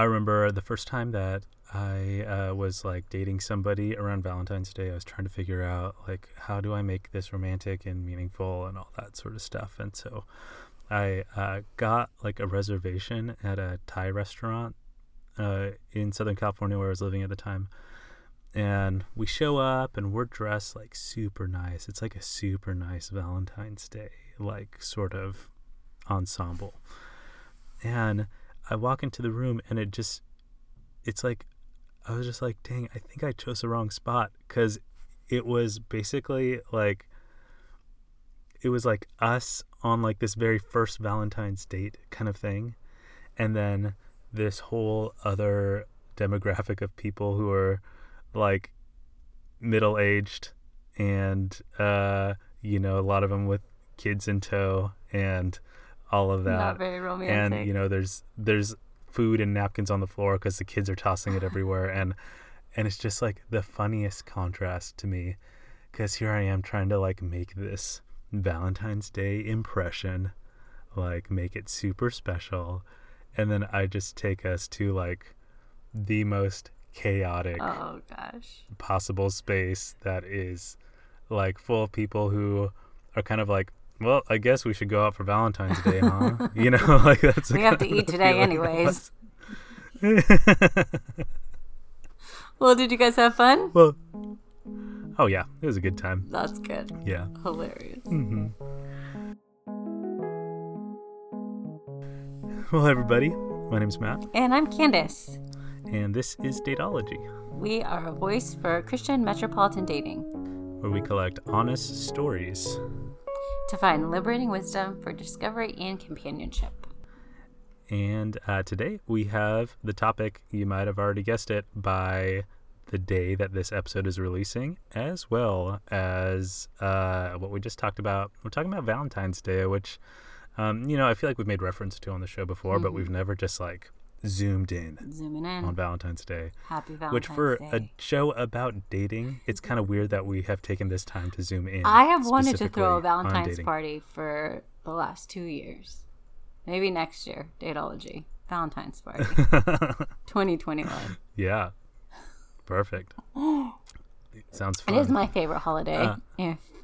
I remember the first time that I was like dating somebody around Valentine's Day. I was trying to figure out like, how do I make this romantic and meaningful and all that sort of stuff. And so I got like a reservation at a Thai restaurant in Southern California where I was living at the time. And we show up and we're dressed like super nice. It's like a super nice Valentine's Day, like sort of ensemble. And I walk into the room and it's like, I was just like, dang, I think I chose the wrong spot. Cause it was basically like, it was like us on like this very first Valentine's date kind of thing. And then this whole other demographic of people who are like middle-aged and, you know, a lot of them with kids in tow and all of that. Not very romantic. And, you know, there's food and napkins on the floor because the kids are tossing it everywhere. And it's just like the funniest contrast to me, because here I am trying to like make this Valentine's Day impression, like make it super special. And then I just take us to like the most chaotic possible space that is like full of people who are kind of like, well, I guess we should go out for Valentine's Day, huh? You know, like that's we have to eat today anyways. Well, did you guys have fun? Well, oh yeah, it was a good time. That's good. Yeah. Hilarious. Mm-hmm. Well, everybody, my name's Matt. And I'm Candace. And this is Dateology. We are a voice for Christian metropolitan dating, where we collect honest stories to find liberating wisdom for discovery and companionship. And today we have the topic, you might have already guessed it, by the day that this episode is releasing, as well as what we just talked about. We're talking about Valentine's Day, which, you know, I feel like we've made reference to on the show before, mm-hmm. but we've never just like zooming in on Valentine's Day. Happy Valentine's Day. Which for a show about dating, it's kind of weird that we have taken this time to zoom in. I have wanted to throw a Valentine's party for the last 2 years. Maybe next year, Dateology. Valentine's party. 2021. Yeah. Perfect. It sounds fun. It is my favorite holiday,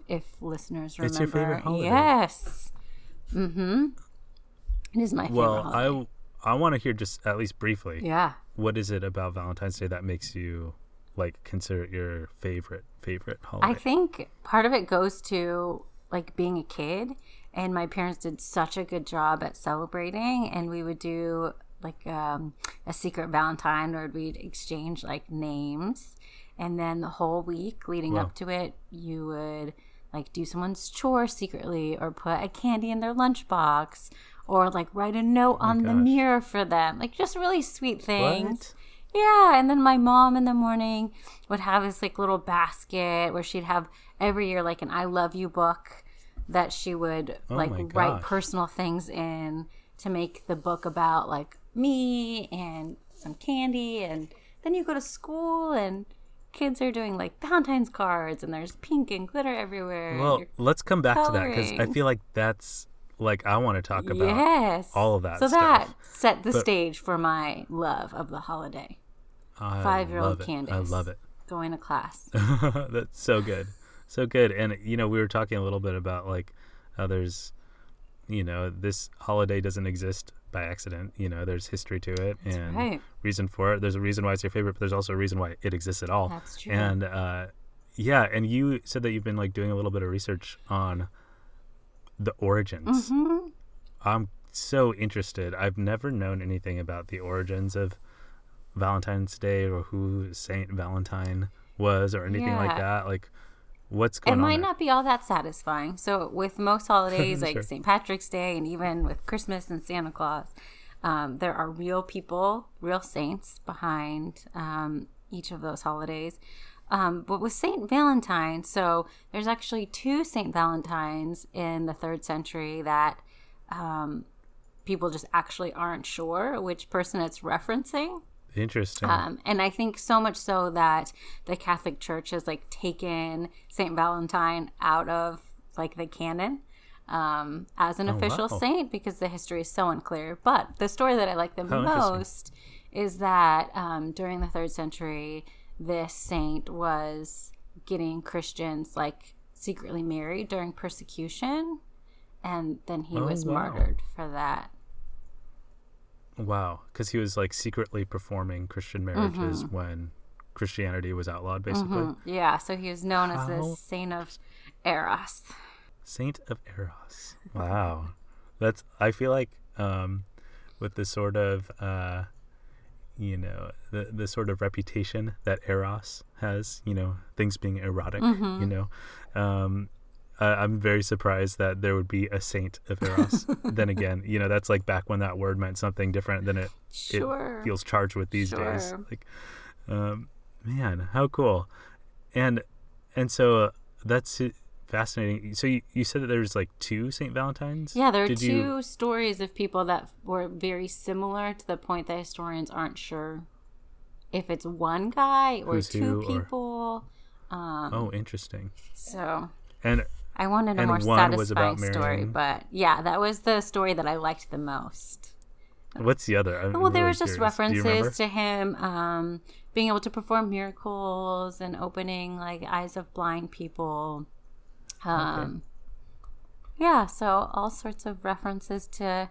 if listeners remember. It's your favorite holiday? Yes. Mm-hmm. It is my favorite holiday. Well, I want to hear just at least briefly. Yeah. What is it about Valentine's Day that makes you like consider it your favorite holiday? I think part of it goes to like being a kid, and my parents did such a good job at celebrating, and we would do like a secret Valentine where we'd exchange like names, and then the whole week leading up to it, you would like do someone's chore secretly, or put a candy in their lunchbox, or like write a note on the mirror for them. Like just really sweet things. What? Yeah. And then my mom in the morning would have this like little basket where she'd have every year like an I love you book that she would like write personal things in to make the book about like me and some candy. And then you go to school and kids are doing like Valentine's cards and there's pink and glitter everywhere. Well, let's come back to that, because I feel like that's like I want to talk about all of that stuff. So that set the stage for my love of the holiday. 5-year-old Candace. I love it. Going to class. That's so good. So good. And, you know, we were talking a little bit about like how there's, you know, this holiday doesn't exist by accident. You know, there's history to it. That's and reason for it. There's a reason why it's your favorite, but there's also a reason why it exists at all. That's true. And, yeah, and you said that you've been like doing a little bit of research on the origins. Mm-hmm. I'm so interested. I've never known anything about the origins of Valentine's Day or who Saint Valentine was or anything like that. Like, what's going on? It might not be all that satisfying. So with most holidays, like St. Patrick's Day and even with Christmas and Santa Claus, there are real people, real saints behind each of those holidays. But with St. Valentine, so there's actually two St. Valentines in the 3rd century that people just actually aren't sure which person it's referencing. Interesting. And I think so much so that the Catholic Church has like taken St. Valentine out of like the canon as an official saint because the history is so unclear. But the story that I like the most is that during the 3rd century, this saint was getting Christians like secretly married during persecution, and then he was martyred for that. Wow, because he was like secretly performing Christian marriages when Christianity was outlawed, basically. Yeah, so he was known as the Saint of Eros. Saint of Eros. Wow. That's, I feel like with the sort of, the sort of reputation that Eros has, things being erotic, I'm very surprised that there would be a Saint of Eros. Then again, that's like back when that word meant something different than it feels charged with these days. Like, man, how cool. And so that's fascinating. So you said that there's like 2 Saint Valentines? Yeah, there are two stories of people that were very similar to the point that historians aren't sure if it's one guy or two people. Or... interesting. So... And... I wanted a more satisfying story, but yeah, that was the story that I liked the most. What's the other? Well, there was just references to him being able to perform miracles and opening like eyes of blind people. Yeah, so all sorts of references to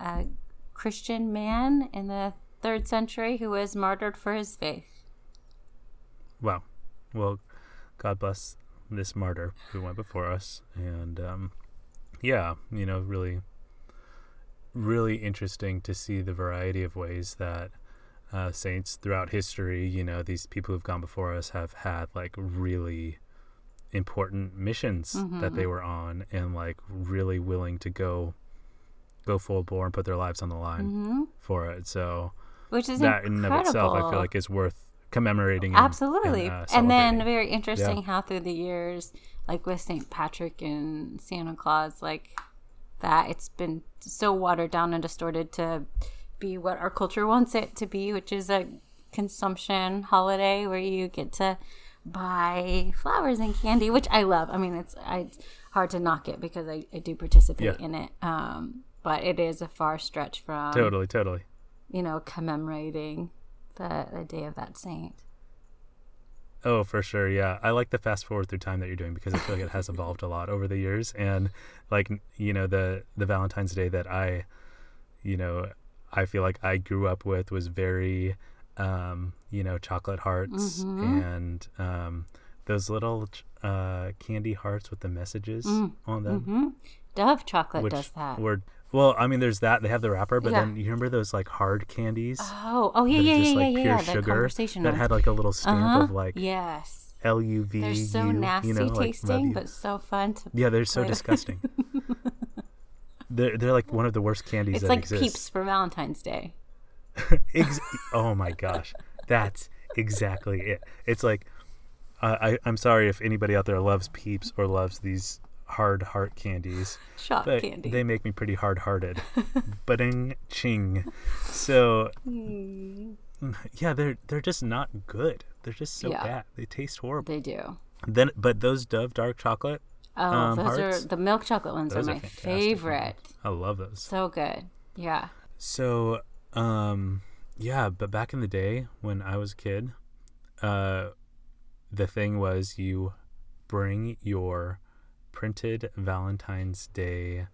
a Christian man in the 3rd century who was martyred for his faith. Wow. Well, God bless this martyr who went before us, and really, really interesting to see the variety of ways that saints throughout history, these people who've gone before us have had like really important missions that they were on, and like really willing to go full bore and put their lives on the line for it. So, which is that incredible. In and of itself, I feel like is worth commemorating. Absolutely. And then very interesting how through the years, like with St. Patrick and Santa Claus, like that it's been so watered down and distorted to be what our culture wants it to be, which is a consumption holiday where you get to buy flowers and candy, which I love. I mean, it's hard to knock it because I do participate in it. But it is a far stretch from totally commemorating the day of that saint. Oh, for sure. Yeah. I like the fast forward through time that you're doing, because I feel like it has evolved a lot over the years. And like, the Valentine's Day that I feel like I grew up with was very, chocolate hearts and, those little, candy hearts with the messages on them. Dove chocolate does that. Well, I mean, there's that. They have the wrapper, but then you remember those like hard candies? Yeah. Pure sugar conversation that had like a little stamp of like LUV. They're so nasty tasting, like, but so fun to. Yeah, they're so disgusting. they're like one of the worst candies that exists. It's like Peeps for Valentine's Day. Oh my gosh, that's exactly it. It's like, I'm sorry if anybody out there loves Peeps or loves these hard heart candies. Shop candy. They make me pretty hard-hearted. Ba-ding, ching. So, yeah, they're just not good. They're just so bad. They taste horrible. They do. But those Dove dark chocolate those hearts, are the milk chocolate ones are my favorite. I love those. So good. Yeah. So, but back in the day when I was a kid, the thing was you bring your printed Valentine's Day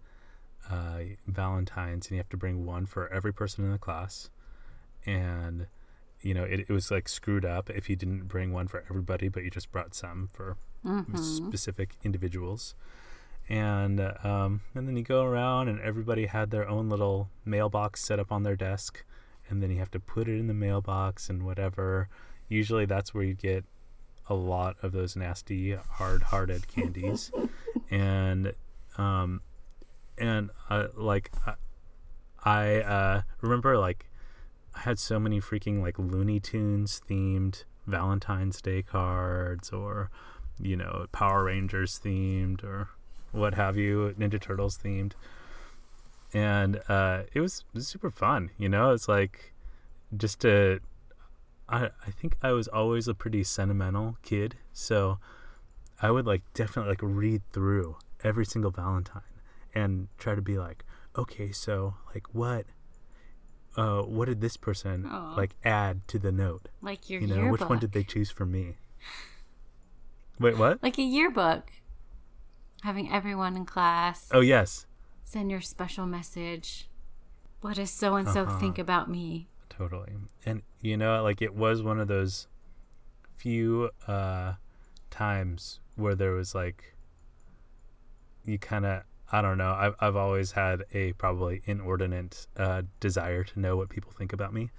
Valentines, and you have to bring one for every person in the class. And it was like screwed up if you didn't bring one for everybody, but you just brought some for specific individuals. And and then you go around, and everybody had their own little mailbox set up on their desk, and then you have to put it in the mailbox and whatever. Usually that's where you get a lot of those nasty, hard-hearted candies. I remember, like, I had so many freaking, like, Looney Tunes themed Valentine's Day cards, or, Power Rangers themed, or what have you, Ninja Turtles themed. And it was super fun, It's like just to... I think I was always a pretty sentimental kid, so I would like definitely like read through every single Valentine and try to be like, okay, so like what what did this person like add to the note? Like your yearbook. Which one did they choose for me? Wait, what? Like a yearbook. Having everyone in class. Oh, yes. Send your special message. What does so-and-so think about me? Totally. And, it was one of those few times where there was, you kind of, I don't know, I've always had a probably inordinate desire to know what people think about me,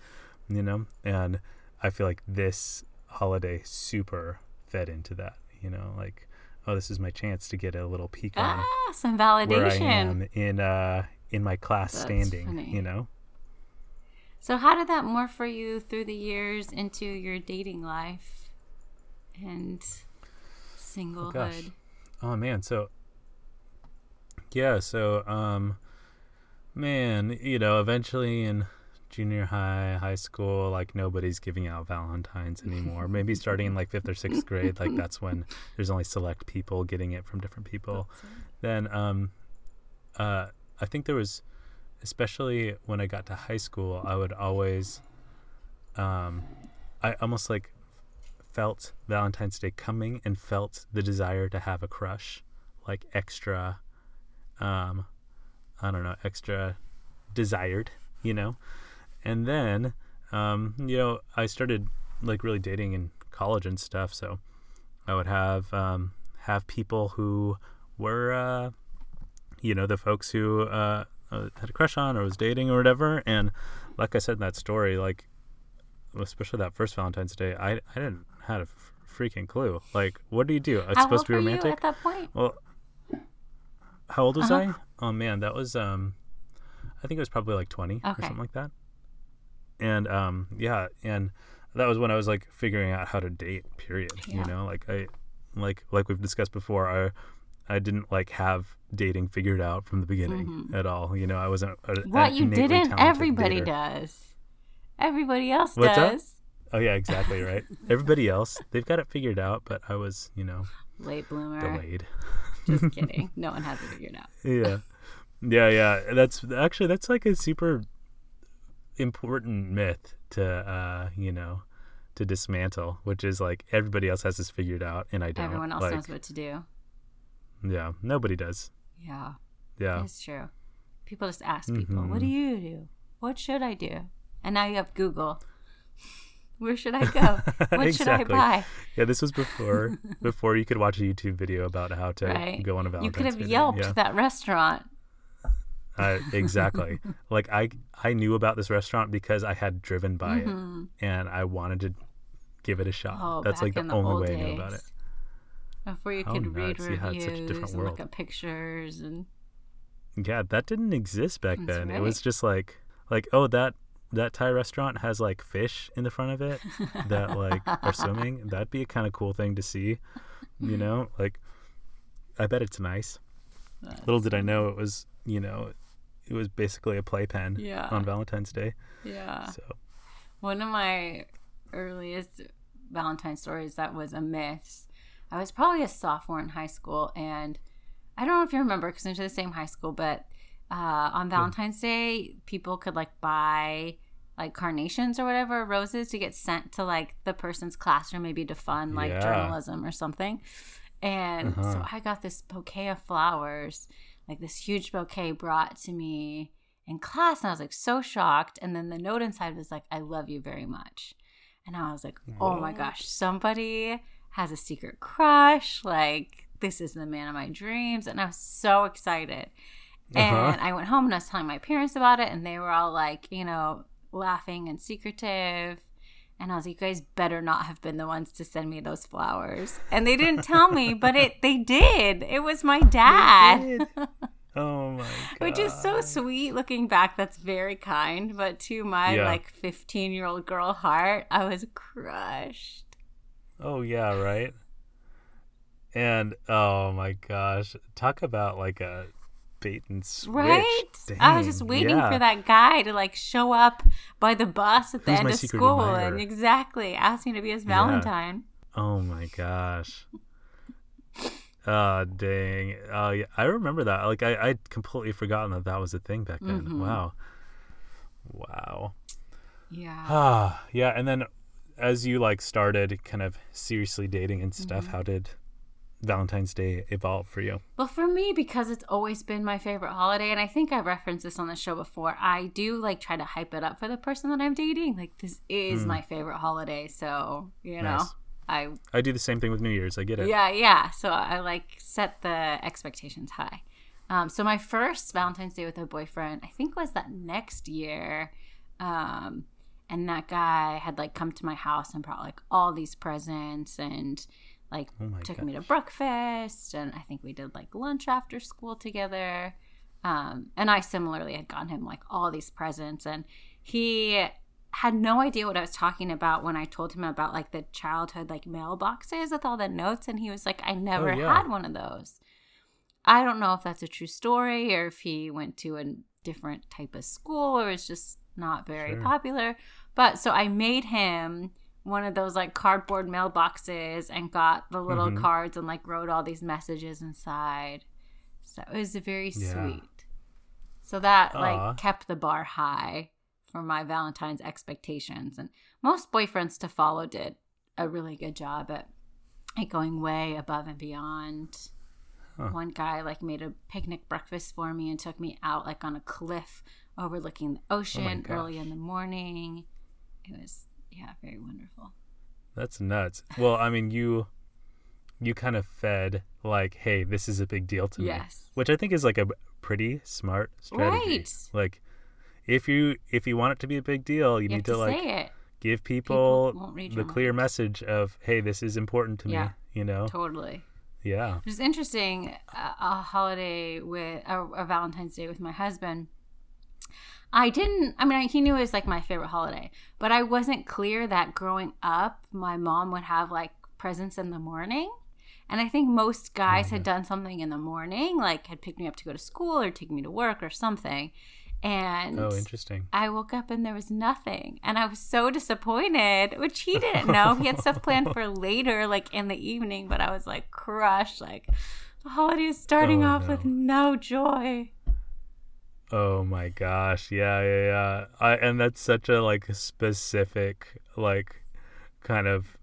And I feel like this holiday super fed into that, oh, this is my chance to get a little peek on some validation where I am in my class That's standing, funny. So how did that morph for you through the years into your dating life and singlehood? Oh man. Eventually in junior high, high school, nobody's giving out Valentines anymore. Maybe starting in 5th or 6th grade, that's when there's only select people getting it from different people. Then, I think there was, especially when I got to high school, I would always, I almost felt Valentine's Day coming and felt the desire to have a crush, extra, extra desired, And then, I started really dating in college and stuff. So I would have people who were, the folks who, had a crush on or was dating or whatever. And like I said in that story, especially that first Valentine's Day, I didn't have a freaking clue. What do you do? It's supposed to be romantic. How old were you at that point? Well, how old was I? Oh man, that was I think it was probably 20 or something like that. And and that was when I was figuring out how to date, period. Yeah. I like we've discussed before, I didn't have dating figured out from the beginning at all. I wasn't. What you didn't, everybody does. Everybody else does. Oh yeah, exactly right. Everybody else, they've got it figured out, but I was, late bloomer, delayed. Just kidding. No one has it figured out. Yeah. That's a super important myth to to dismantle, which is everybody else has this figured out and I don't. Everyone else knows what to do. Yeah, nobody does. Yeah, it's true. People just ask people, "What do you do? What should I do?" And now you have Google. Where should I go? What exactly. should I buy? Yeah, this was before you could watch a YouTube video about how to go on a Valentine's. You could have Yelped that restaurant. Exactly. I knew about this restaurant because I had driven by it, and I wanted to give it a shot. Oh, that's the only way days. I knew about it. Before you could read reviews and look at pictures and yeah, that didn't exist back then. Right. It was just oh, that Thai restaurant has fish in the front of it that are swimming. That'd be a kind of cool thing to see, I bet it's nice. That's Little did I know it was it was basically a playpen on Valentine's Day. Yeah. So one of my earliest Valentine stories that was a myth. I was probably a sophomore in high school, and I don't know if you remember because I went to the same high school, but on Valentine's Day, people could buy carnations or whatever, roses to get sent to the person's classroom, maybe to fund journalism or something. And so I got this bouquet of flowers, this huge bouquet brought to me in class, and I was so shocked. And then the note inside was "I love you very much," and I was "Oh my gosh, somebody has a secret crush, this is the man of my dreams," and I was so excited. And I went home and I was telling my parents about it, and they were all laughing and secretive, and I was "You guys better not have been the ones to send me those flowers," and they didn't tell me, but they did. It was my dad. Oh my god. Which is so sweet looking back. That's very kind, but to my 15-year-old girl heart, I was crushed. Oh, yeah, right? And, oh, my gosh. Talk about, a bait and switch. Right? Dang. I was just waiting for that guy to, show up by the bus at the end of school. And exactly. Asked me to be his Valentine. Yeah. Oh, my gosh. Oh, dang. Oh, yeah. I remember that. I'd completely forgotten that was a thing back then. Wow. Wow. Yeah. Yeah. And then as you like started kind of seriously dating and stuff, mm-hmm. how did Valentine's Day evolved for you? Well, for me, because it's always been my favorite holiday, and I think I've referenced this on the show before, I do like try to hype it up for the person that I'm dating. Like, this is my favorite holiday, so, you know, I do the same thing with New Year's. I get it. Yeah. So I like set the expectations high. So my first Valentine's Day with a boyfriend, I think, was that next year. And that guy had like come to my house and brought like all these presents and like took me to breakfast, and I think we did like lunch after school together. And I similarly had gotten him like all these presents, and he had no idea what I was talking about when I told him about like the childhood like mailboxes with all the notes, and he was like, I never had one of those. I don't know if that's a true story or if he went to a different type of school or it's just not very popular. But so I made him one of those like cardboard mailboxes and got the little cards and like wrote all these messages inside. So it was very sweet. So that like kept the bar high for my Valentine's expectations. And most boyfriends to follow did a really good job at going way above and beyond. One guy like made a picnic breakfast for me and took me out like on a cliff overlooking the ocean early in the morning. It was very wonderful. That's nuts. Well, I mean, you kind of fed like, hey, this is a big deal to me. Yes. Which I think is like a pretty smart strategy. Right. Like, if you want it to be a big deal, you need to like give people the clear message of, hey, this is important to me, you know? Totally. Yeah. It was interesting, a Valentine's Day with my husband. He knew it was like my favorite holiday, but I wasn't clear that growing up, my mom would have like presents in the morning. And I think most guys had done something in the morning, like had picked me up to go to school or take me to work or something. And interesting. I woke up and there was nothing. And I was so disappointed, which he didn't know. He had stuff planned for later, like in the evening, but I was like crushed. Like, the holiday is starting off with no joy. Oh my gosh. Yeah. And that's such a like specific, like kind of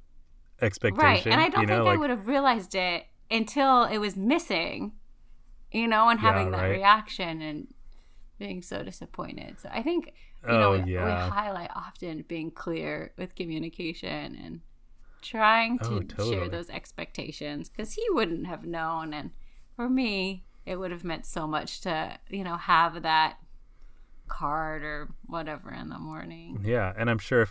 expectation. Right. And I don't think I would have realized it until it was missing, you know, and having that reaction and being so disappointed. So I think, we highlight often being clear with communication and trying to share those expectations, because he wouldn't have known. And for me, it would have meant so much to, have that card or whatever in the morning. Yeah. And I'm sure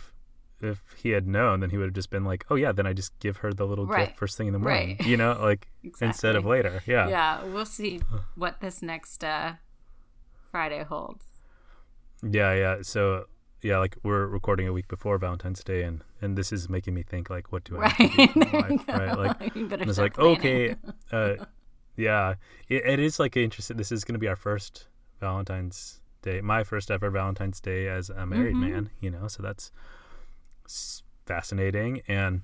if he had known, then he would have just been like, oh, yeah, then I just give her the little gift first thing in the morning, like instead of later. Yeah. Yeah. We'll see what this next Friday holds. Yeah. Yeah. So, yeah, like we're recording a week before Valentine's Day, and this is making me think, like, what do I have to do for my life? Right. Like, it's like, planning. Okay. Yeah, it is like interesting. This is going to be our first Valentine's Day, my first ever Valentine's Day as a married man, so that's fascinating. And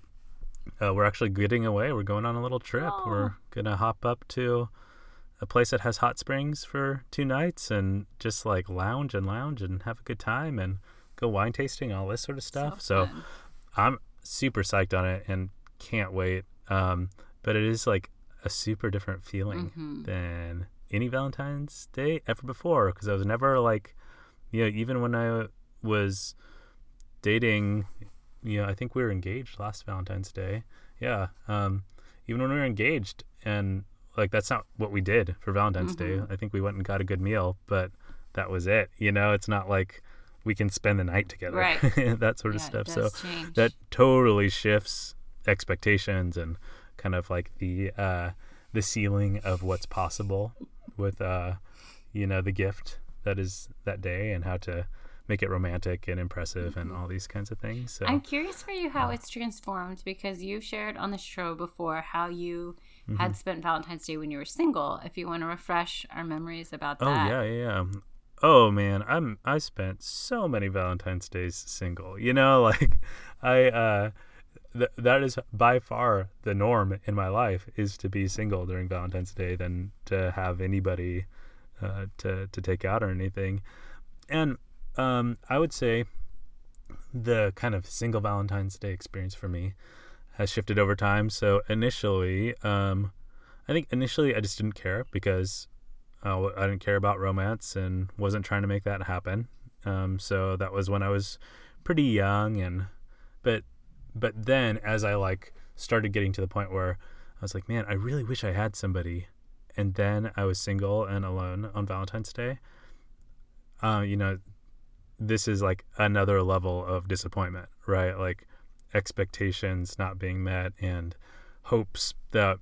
we're actually getting away. We're going on a little trip. Oh. We're going to hop up to a place that has hot springs for 2 nights and just like lounge and have a good time and go wine tasting, all this sort of stuff. So I'm super psyched on it and can't wait. But it is like a super different feeling than any Valentine's Day ever before, because I was never like, even when I was dating, I think we were engaged last Valentine's Day. Yeah. Even when we were engaged, and like, that's not what we did for Valentine's Day. I think we went and got a good meal, but that was it. It's not like we can spend the night together, right? That sort of stuff. So change. That totally shifts expectations and kind of like the ceiling of what's possible with the gift that is that day, and how to make it romantic and impressive and all these kinds of things. So I'm curious for you how it's transformed, because you've shared on the show before how you had spent Valentine's Day when you were single. If you want to refresh our memories about that. Oh yeah. Oh man, I spent so many Valentine's Days single. That is by far the norm in my life, is to be single during Valentine's Day than to have anybody to take out or anything. And I would say the kind of single Valentine's Day experience for me has shifted over time. So initially, I think initially I just didn't care because I didn't care about romance and wasn't trying to make that happen. So that was when I was pretty young, and but then as I like started getting to the point where I was like, man, I really wish I had somebody. And then I was single and alone on Valentine's Day. You know, this is like another level of disappointment, right? Like expectations not being met and hopes that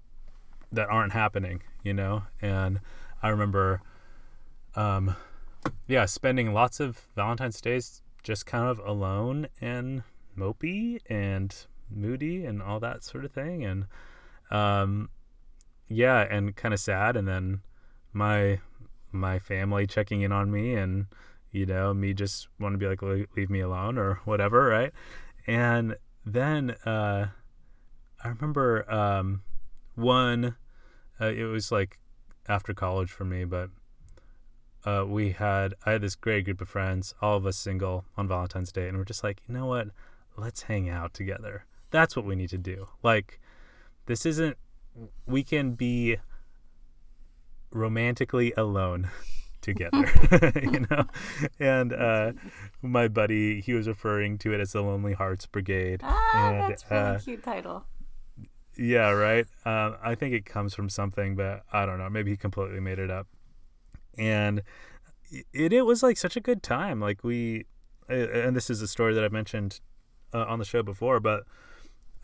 aren't happening, you know? And I remember, spending lots of Valentine's Days just kind of alone and mopey and moody and all that sort of thing. And, and kind of sad. And then my family checking in on me and, you know, me just want to be like, leave me alone or whatever. Right. And then, I remember, it was like after college for me, but, I had this great group of friends, all of us single on Valentine's Day. And we're just like, you know what, let's hang out together. That's what we need to do. Like, this isn't, we can be romantically alone together, you know? And my buddy, he was referring to it as the Lonely Hearts Brigade. Ah, that's a really cute title. Yeah, right? I think it comes from something, but I don't know. Maybe he completely made it up. And it was like such a good time. Like and this is a story that I've mentioned on the show before, but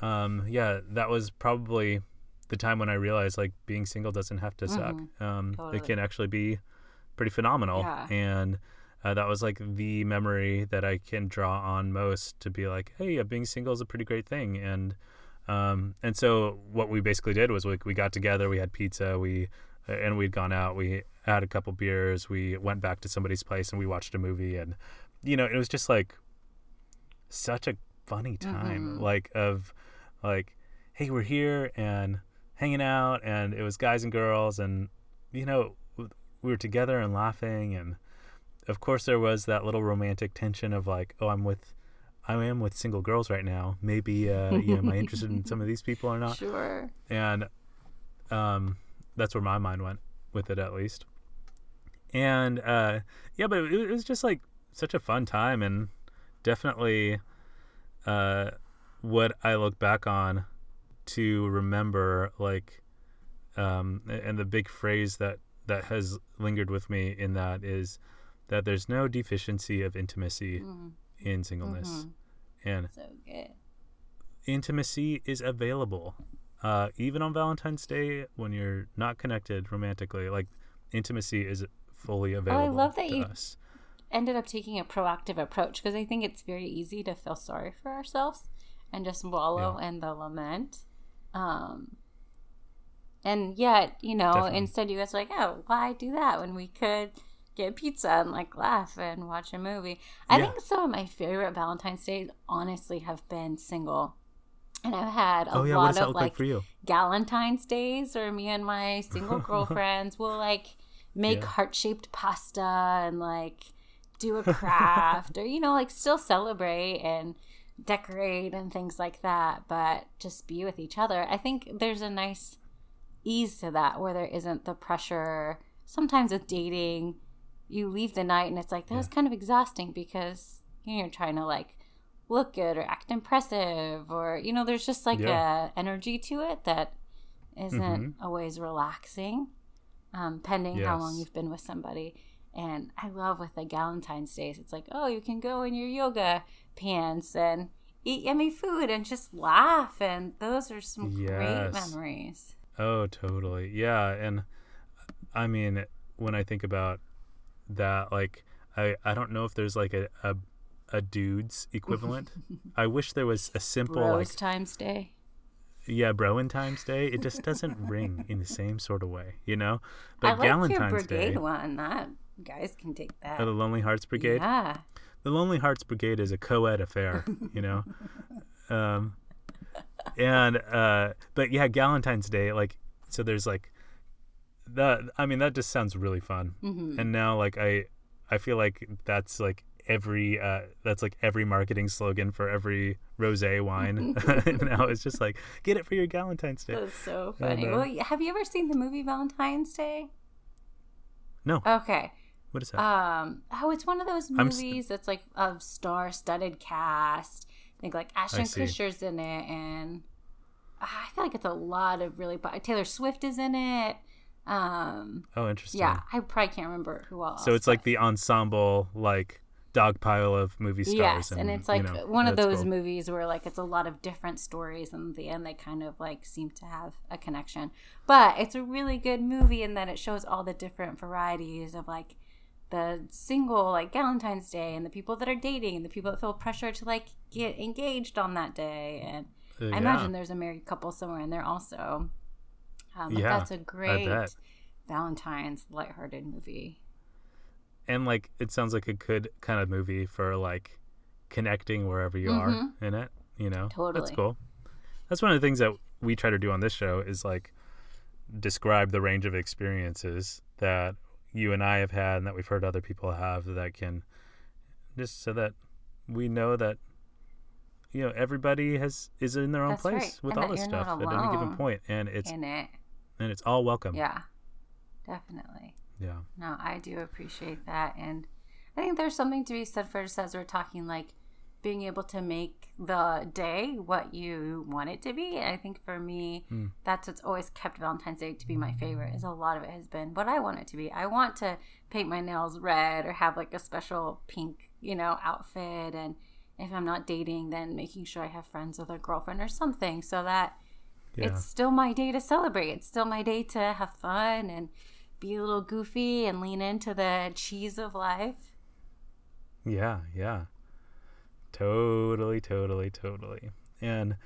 that was probably the time when I realized like being single doesn't have to suck. Totally. It can actually be pretty phenomenal. Yeah. And that was like the memory that I can draw on most to be like, hey, being single is a pretty great thing. And so what we basically did was we got together, we had pizza, and we'd gone out, we had a couple beers, we went back to somebody's place and we watched a movie, and you know, it was just like such a funny time, like of like, hey, we're here and hanging out, and it was guys and girls, and you know, we were together and laughing, and of course there was that little romantic tension of like, oh, I am with single girls right now. Maybe you know, am I interested in some of these people or not? Sure. And that's where my mind went with it, at least. And but it was just like such a fun time, and definitely what I look back on to remember, like, and the big phrase that has lingered with me in that is that there's no deficiency of intimacy in singleness. And so good. Intimacy is available. Even on Valentine's Day, when you're not connected romantically, like, intimacy is fully available. Oh, I love that you ended up taking a proactive approach, because I think it's very easy to feel sorry for ourselves and just wallow in the lament. And yet, you know, definitely. Instead you guys are like, oh, why do that when we could get pizza and like laugh and watch a movie? I think some of my favorite Valentine's Days honestly have been single. And I've had a lot of like Galentine's Days, or me and my single girlfriends will like make heart-shaped pasta and like do a craft or, you know, like still celebrate and decorate and things like that, but just be with each other. I think there's a nice ease to that where there isn't the pressure. Sometimes with dating, you leave the night and it's like, that was kind of exhausting because you're trying to like look good or act impressive, or, you know, there's just like a energy to it that isn't always relaxing, pending how long you've been with somebody. And I love with the Galentine's Days, it's like, oh, you can go in your yoga pants and eat yummy food and just laugh. And those are some great memories. Oh, totally. Yeah. And I mean, when I think about that, like, I don't know if there's like a dude's equivalent. I wish there was a simple Bros like, Times Day. Yeah, Broin Times Day. It just doesn't ring in the same sort of way, you know? But I like your Brigade Day, one. That guys can take that. Oh, the Lonely Hearts Brigade? Yeah. The Lonely Hearts Brigade is a co-ed affair, you know? But yeah, Galentine's Day, like, so there's like that, I mean, that just sounds really fun. And now like I feel like that's like every that's like every marketing slogan for every rosé wine. Now it's just like, get it for your Valentine's Day. That's so funny. And, well, have you ever seen the movie Valentine's Day? No. Okay. What is that? Oh, it's one of those movies that's like a star-studded cast. I think like Ashton Kutcher's in it, and I feel like it's a lot of really. Taylor Swift is in it. Oh, interesting. Yeah, I probably can't remember who else. So it's like the ensemble, like dog pile of movie stars. Yes, and it's like one of those movies where like it's a lot of different stories, and at the end they kind of like seem to have a connection. But it's a really good movie in that it shows all the different varieties of like the single, like Valentine's Day, and the people that are dating, and the people that feel pressure to like get engaged on that day. And I imagine there's a married couple somewhere in there also. Yeah, that's a great Valentine's lighthearted movie. And like it sounds like a good kind of movie for like connecting wherever you are in it, you know. Totally. That's cool. That's one of the things that we try to do on this show is like describe the range of experiences that you and I have had and that we've heard other people have, that can just so that we know that, you know, everybody is in their own place with and all this stuff at any given point, and it's all welcome. Yeah, definitely. Yeah. No, I do appreciate that. And I think there's something to be said for just as we're talking, like being able to make the day what you want it to be. And I think for me, that's what's always kept Valentine's Day to be my favorite, is a lot of it has been what I want it to be. I want to paint my nails red or have like a special pink, you know, outfit. And if I'm not dating, then making sure I have friends with a girlfriend or something so that it's still my day to celebrate. It's still my day to have fun and be a little goofy and lean into the cheese of life. Yeah, yeah. Totally, totally, totally. And,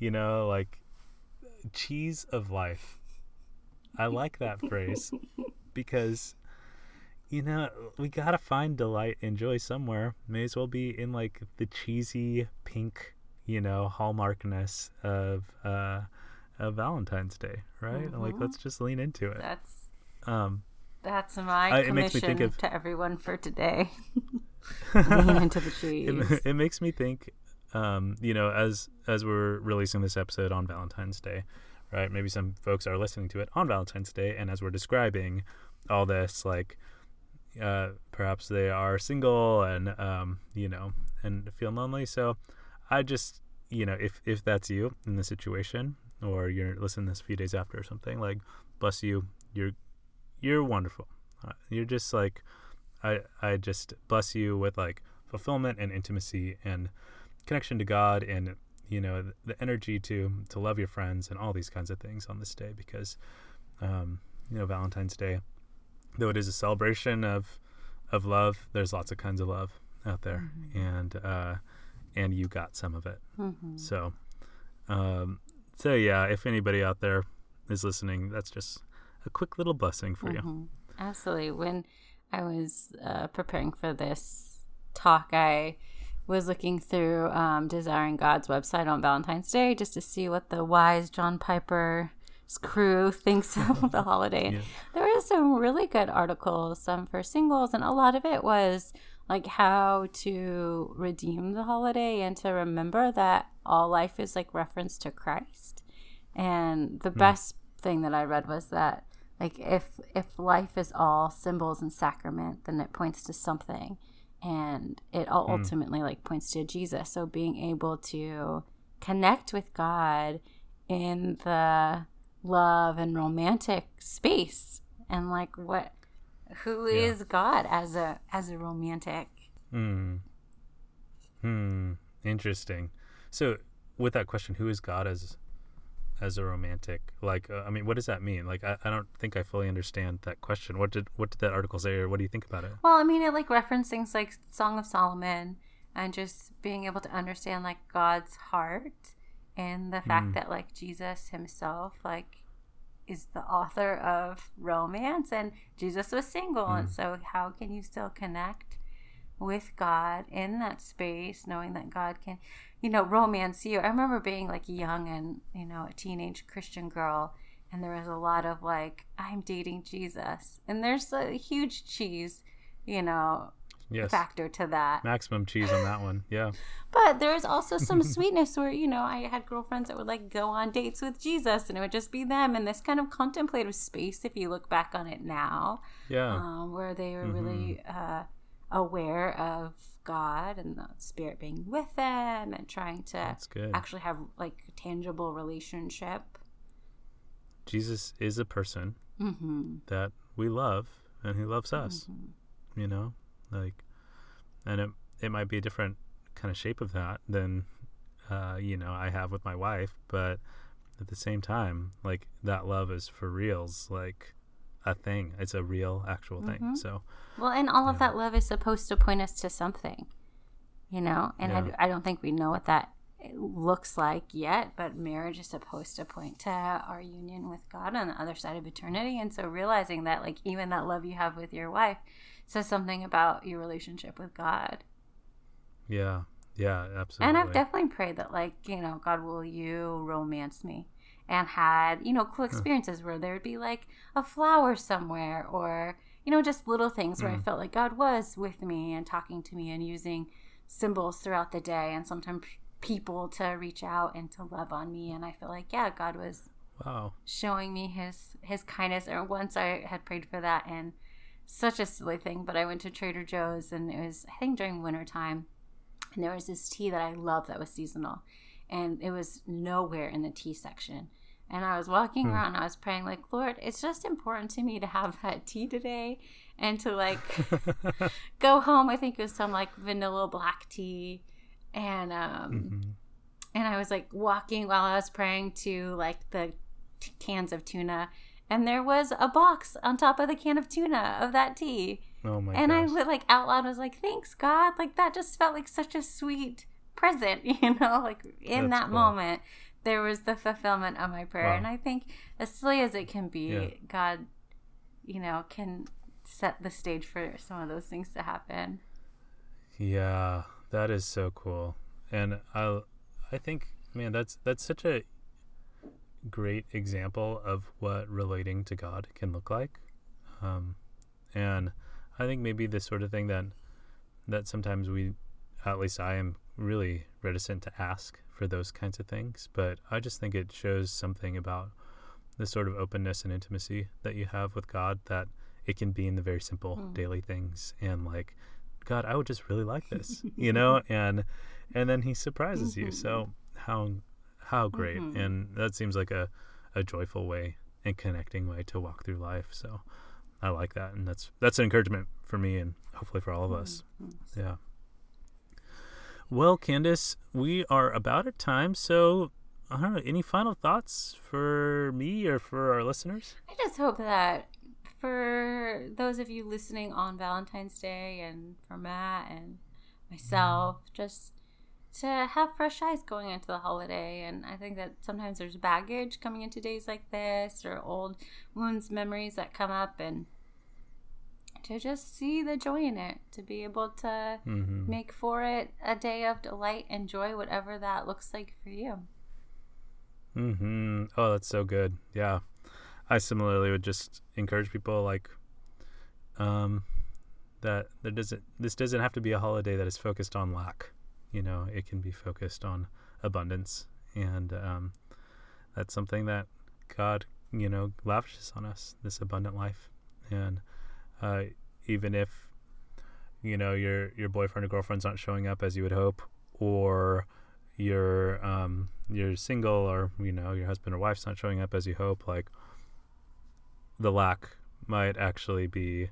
you know, like cheese of life. I like that phrase because, you know, we got to find delight and joy somewhere. May as well be in like the cheesy pink, you know, hallmarkness of Valentine's Day, right? Mm-hmm. Like, let's just lean into it. That's my commission to everyone for today. Lean into the cheese. It makes me think, you know, as we're releasing this episode on Valentine's Day, right? Maybe some folks are listening to it on Valentine's Day, and as we're describing all this, like, perhaps they are single and, you know, and feel lonely. So I just, you know, if that's you in the situation, or you're listening this a few days after or something, like, bless you, you're wonderful. You're just like, I just bless you with like fulfillment and intimacy and connection to God, and, you know, the energy to love your friends and all these kinds of things on this day, because, you know, Valentine's Day, though it is a celebration of love, there's lots of kinds of love out there, and you got some of it. Mm-hmm. So, so yeah, if anybody out there is listening, that's just a quick little blessing for you. Absolutely. When I was preparing for this talk, I was looking through Desiring God's website on Valentine's Day just to see what the wise John Piper's crew thinks of the holiday. And there were some really good articles, some for singles, and a lot of it was like how to redeem the holiday and to remember that all life is like reference to Christ. And the best thing that I read was that like if life is all symbols and sacrament, then it points to something, and it all ultimately like points to Jesus. So being able to connect with God in the love and romantic space, and like who is God as a romantic? Interesting. So with that question, who is God as a romantic? Like, I mean, what does that mean? Like, I don't think I fully understand that question. What did that article say, or what do you think about it? Well, I mean, it like referenced things like Song of Solomon, and just being able to understand like God's heart, and the fact that like Jesus himself like is the author of romance, and Jesus was single, and so how can you still connect with God in that space, knowing that God can, you know, romance you. I remember being like young and, you know, a teenage Christian girl, and there was a lot of like, I'm dating Jesus, and there's a huge cheese, you know, yes. factor to that. Maximum cheese on that one, yeah. But there's also some sweetness where, you know, I had girlfriends that would like go on dates with Jesus and it would just be them in this kind of contemplative space if you look back on it now. Yeah. Where they were really aware of God and the Spirit being with them and trying to actually have like a tangible relationship. Jesus is a person that we love and he loves us, you know, like, and it might be a different kind of shape of that than, you know, I have with my wife, but at the same time, like that love is for reals, like a thing. It's a real actual thing. So, well, and all of that love is supposed to point us to something, you know, and I don't think we know what that looks like yet, but marriage is supposed to point to our union with God on the other side of eternity. And so realizing that, like, even that love you have with your wife says something about your relationship with God. Yeah. Yeah, absolutely. And I've definitely prayed that, like, you know, God, will you romance me? And had, you know, cool experiences where there would be like a flower somewhere or, you know, just little things where I felt like God was with me and talking to me and using symbols throughout the day and sometimes people to reach out and to love on me. And I feel like, yeah, God was showing me his kindness. Or once I had prayed for that and such a silly thing, but I went to Trader Joe's and it was, I think, during wintertime, and there was this tea that I loved that was seasonal and it was nowhere in the tea section. And I was walking around, I was praying like, Lord, it's just important to me to have that tea today and to like go home. I think it was some like vanilla black tea. And and I was like walking while I was praying to like the cans of tuna. And there was a box on top of the can of tuna of that tea. Oh my And gosh. I like out loud was like, thanks God. Like that just felt like such a sweet present, you know, like in That's that cool. moment. There was the fulfillment of my prayer. Wow. And I think as silly as it can be, God, you know, can set the stage for some of those things to happen. Yeah, that is so cool. And I think, man, that's such a great example of what relating to God can look like. And I think maybe the sort of thing that sometimes we, at least I am really reticent to ask for those kinds of things, but I just think it shows something about the sort of openness and intimacy that you have with God, that it can be in the very simple daily things and like, God, I would just really like this, you know, and then he surprises you. So how great. And that seems like a joyful way and connecting way to walk through life. So I like that. And that's an encouragement for me and hopefully for all of us. Yeah. Well, Candace, we are about at time, so I don't know, any final thoughts for me or for our listeners? I just hope that for those of you listening on Valentine's Day and for Matt and myself, just to have fresh eyes going into the holiday. And I think that sometimes there's baggage coming into days like this or old wounds, memories that come up, and to just see the joy in it, to be able to make for it a day of delight and joy, whatever that looks like for you. Oh, that's so good. Yeah. I similarly would just encourage people like that this doesn't have to be a holiday that is focused on lack. You know, it can be focused on abundance, and that's something that God, you know, lavishes on us, this abundant life. And even if, you know, your boyfriend or girlfriend's not showing up as you would hope, or you're single, or, you know, your husband or wife's not showing up as you hope, like the lack might actually be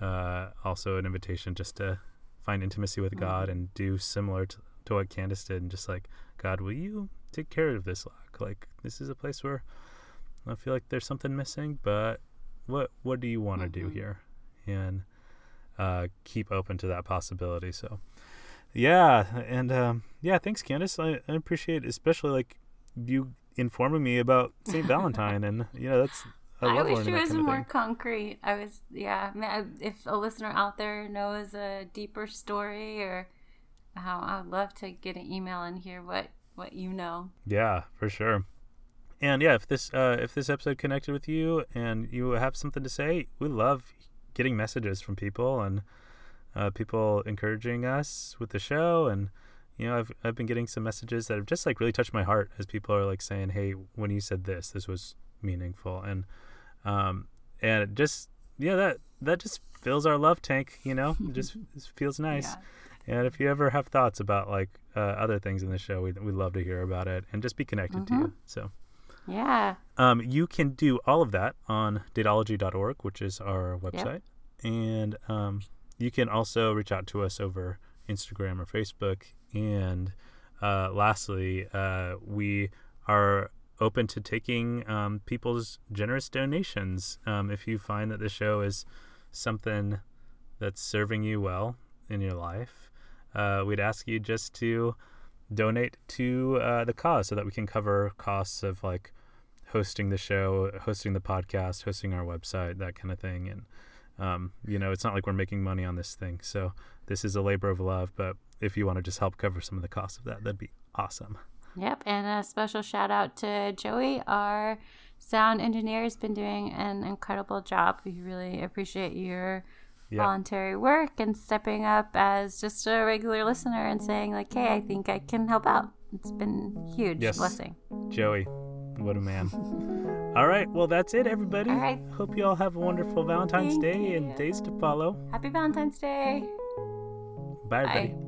also an invitation just to find intimacy with God and do similar to what Candace did, and just like, God, will you take care of this lack? Like, this is a place where I feel like there's something missing, but what do you want to do here? And keep open to that possibility. So thanks, Candace. I appreciate especially like you informing me about St. Valentine, and you know, that's I wish it was more concrete. If a listener out there knows a deeper story, or how I would love to get an email and hear what you know. Yeah, for sure. And yeah, if this episode connected with you and you have something to say, we love getting messages from people, and people encouraging us with the show. And, you know, I've been getting some messages that have just like really touched my heart, as people are like saying, hey, when you said this, this was meaningful. And it just, yeah, that just fills our love tank, you know, it feels nice. Yeah. And if you ever have thoughts about like other things in the show, we'd love to hear about it and just be connected to you. So yeah. You can do all of that on dateology.org, which is our website. Yep. And you can also reach out to us over Instagram or Facebook. And lastly, we are open to taking people's generous donations. If you find that the show is something that's serving you well in your life, we'd ask you just to donate to the cause, so that we can cover costs of like hosting the show, hosting the podcast, hosting our website, that kind of thing. And you know, it's not like we're making money on this thing, so this is a labor of love. But if you want to just help cover some of the costs of that, that'd be awesome. Yep. And a special shout out to Joey, our sound engineer, has been doing an incredible job. We really appreciate your voluntary work and stepping up as just a regular listener and saying like, hey, I think I can help out. It's been a huge blessing. Joey, what a man. All right, well, that's it, everybody. All right. Hope you all have a wonderful Valentine's Day and days to follow. Happy Valentine's Day. Bye, everybody. Bye.